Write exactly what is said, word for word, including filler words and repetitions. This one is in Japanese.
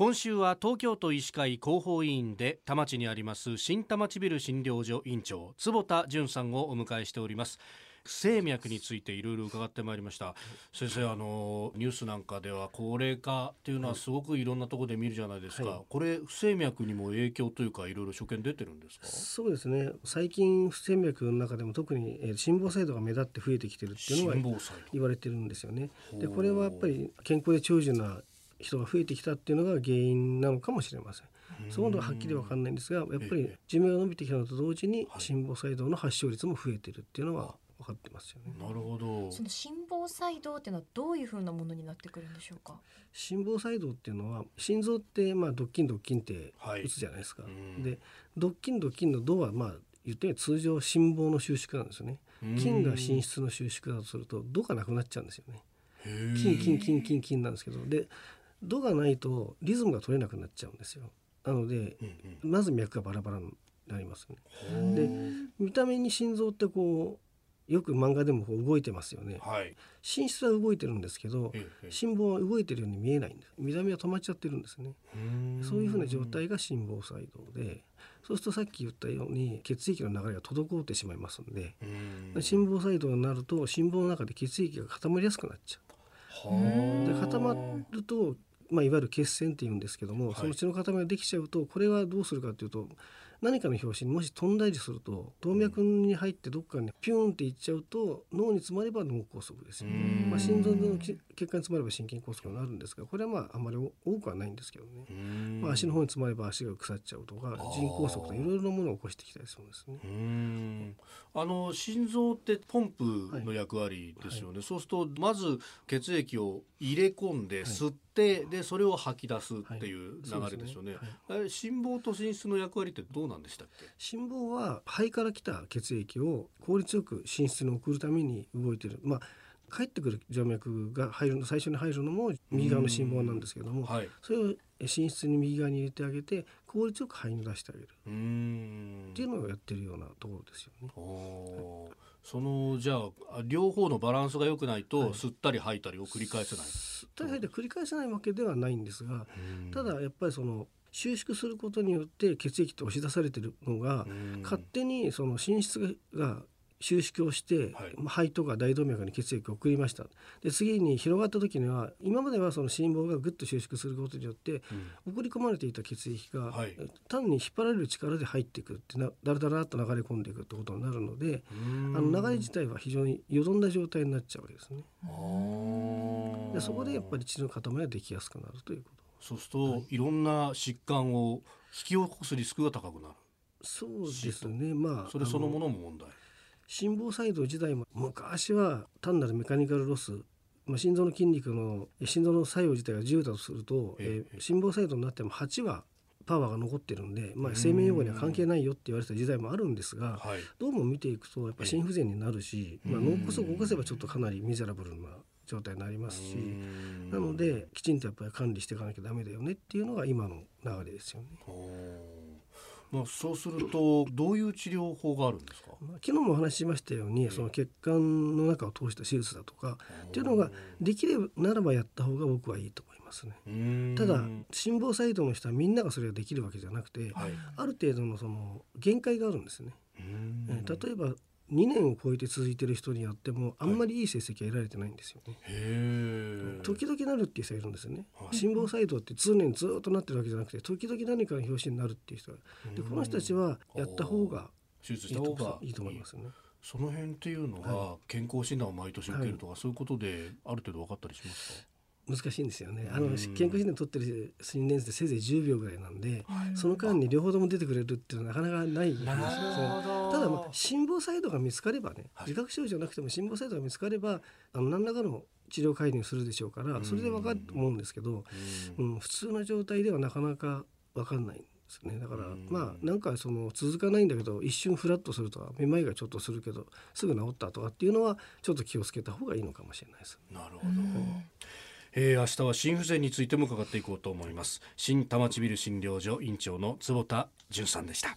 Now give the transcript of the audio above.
今週は東京都医師会広報委員で田町にあります新田町ビル診療所院長坪田淳さんをお迎えしております。不整脈についていろいろ伺ってまいりました。先生、あのニュースなんかでは高齢化というのはすごくいろんなところで見るじゃないですか、はい、これ不整脈にも影響というかいろいろ所見出てるんですか？そうですね、最近不整脈の中でも特に心房細動が目立って増えてきてるっていうのは言われてるんですよね。でこれはやっぱり健康で長寿な人が増えてきたっていうのが原因なのかもしれません。そこははっきり分かんないんですが、やっぱり寿命が伸びてきたのと同時に心房細動の発症率も増えてるっていうのは分かってますよね。なるほど。その心房細動っていうのはどういうふうなものになってくるんでしょうか？心房細動っていうのは心臓ってまあドッキンドッキンって打つじゃないですか、はい、でドッキンドッキンのドはまあ言ってみれば通常心房の収縮なんですよね。筋が心室の収縮だとするとドがなくなっちゃうんですよね。筋筋筋筋筋なんですけど、でドがないとリズムが取れなくなっちゃうんですよ。なので、うんうん、まず脈がバラバラになりますよね。で見た目に心臓ってこうよく漫画でもこう動いてますよね、はい、心室は動いてるんですけど、ええ、心房は動いてるように見えないんです。見た目は止まっちゃってるんですね。そういうふうな状態が心房細動で、そうするとさっき言ったように血液の流れが滞ってしまいますので、心房細動になると心房の中で血液が固まりやすくなっちゃう。はで固まると、まあ、いわゆる血栓っていうんですけども、はい、その血の固まりができちゃうと、これはどうするかというと、何かの拍子にもし飛んだりすると動脈に入ってどっかにピューンっていっちゃうと、脳に詰まれば脳梗塞ですよ、ね。まあ、心臓の血管に詰まれば心筋梗塞になるんですが、これはまああんまり多くはないんですけどね、まあ、足の方に詰まれば足が腐っちゃうとか腎梗塞とかいろいろなものを起こしてきたりするんですね。うーん、あの心臓ってポンプの役割ですよね、はいはい、そうするとまず血液を入れ込んで吸って、はい、でそれを吐き出すっていう流れですよね。心房と心室の役割ってどうなんでしたっけ？心房は肺から来た血液を効率よく心室に送るために動いてる、まあ帰ってくる静脈が入るの、最初に入るのも右側の心房なんですけども、はい、それを心室に右側に入れてあげて効率よく肺に出してあげるうーんっていうのをやってるようなところですよね。お、はい、そのじゃあ両方のバランスが良くないと、はい、吸ったり吐いたりを繰り返せない。吸ったり吐いたり繰り返せないわけではないんですが、ただやっぱりその収縮することによって血液って押し出されてるのが勝手にその心室が収縮をして、はい、肺とか大動脈に血液を送りました。で次に広がった時には、今まではその心房がぐっと収縮することによって、うん、送り込まれていた血液が、はい、単に引っ張られる力で入っていくってな、だらだらっと流れ込んでいくってことになるので、あの流れ自体は非常に淀んだ状態になっちゃうわけですね。あでそこでやっぱり血の塊ができやすくなるということ。そうすると、はい、いろんな疾患を引き起こすリスクが高くなる。そうですね、まあ、それそのものも問題。心房細動自体も昔は単なるメカニカルロス、まあ、心臓の筋肉の心臓の作用自体がじゅうだとすると、ええ、心房細動になってもはちはパワーが残ってるんで、まあ、生命予防には関係ないよって言われた時代もあるんですが、はい、どうも見ていくとやっぱ心不全になるし、まあ、脳梗塞を起こせばちょっとかなりミゼラブルな状態になりますし、なのできちんとやっぱり管理していかなきゃダメだよねっていうのが今の流れですよね。まあ、そうするとどういう治療法があるんですか？まあ、昨日もお話ししましたように、その血管の中を通した手術だとかっていうのができればならばやった方が僕はいいと思いますね。ただ心房細動の人はみんながそれができるわけじゃなくて、はい、ある程度のその限界があるんですね。え例えばにねんを超えて続いてる人にやってもあんまりいい成績が得られてないんですよね、はい、へー、時々なるっていう人がいるんですよね、はい、心房細動って通年ずっとなってるわけじゃなくて時々何かの拍子になるっていう人が、でこの人たちはやった方がいいと、いいと思いますね。その辺っていうのは健康診断を毎年受けるとか、はい、そういうことである程度分かったりしますか？難しいんですよね。あの健康診断取ってる心電図ってせいぜいじゅうびょうぐらいなんで、その間に両方とも出てくれるっていうのはなかなかないんですよね。ただ、まあ、心房細動が見つかればね、自覚症状なくても心房細動が見つかればあの何らかの治療介入するでしょうから、それで分かると思うんですけど、うん、普通の状態ではなかなか分かんないんですね。だからまあなんかその続かないんだけど一瞬フラッとするとかめまいがちょっとするけどすぐ治ったとかっていうのはちょっと気をつけた方がいいのかもしれないです。なるほど、うん、えー、明日は心不全についても伺っていこうと思います。新田町ビル診療所院長の坪田淳さんでした。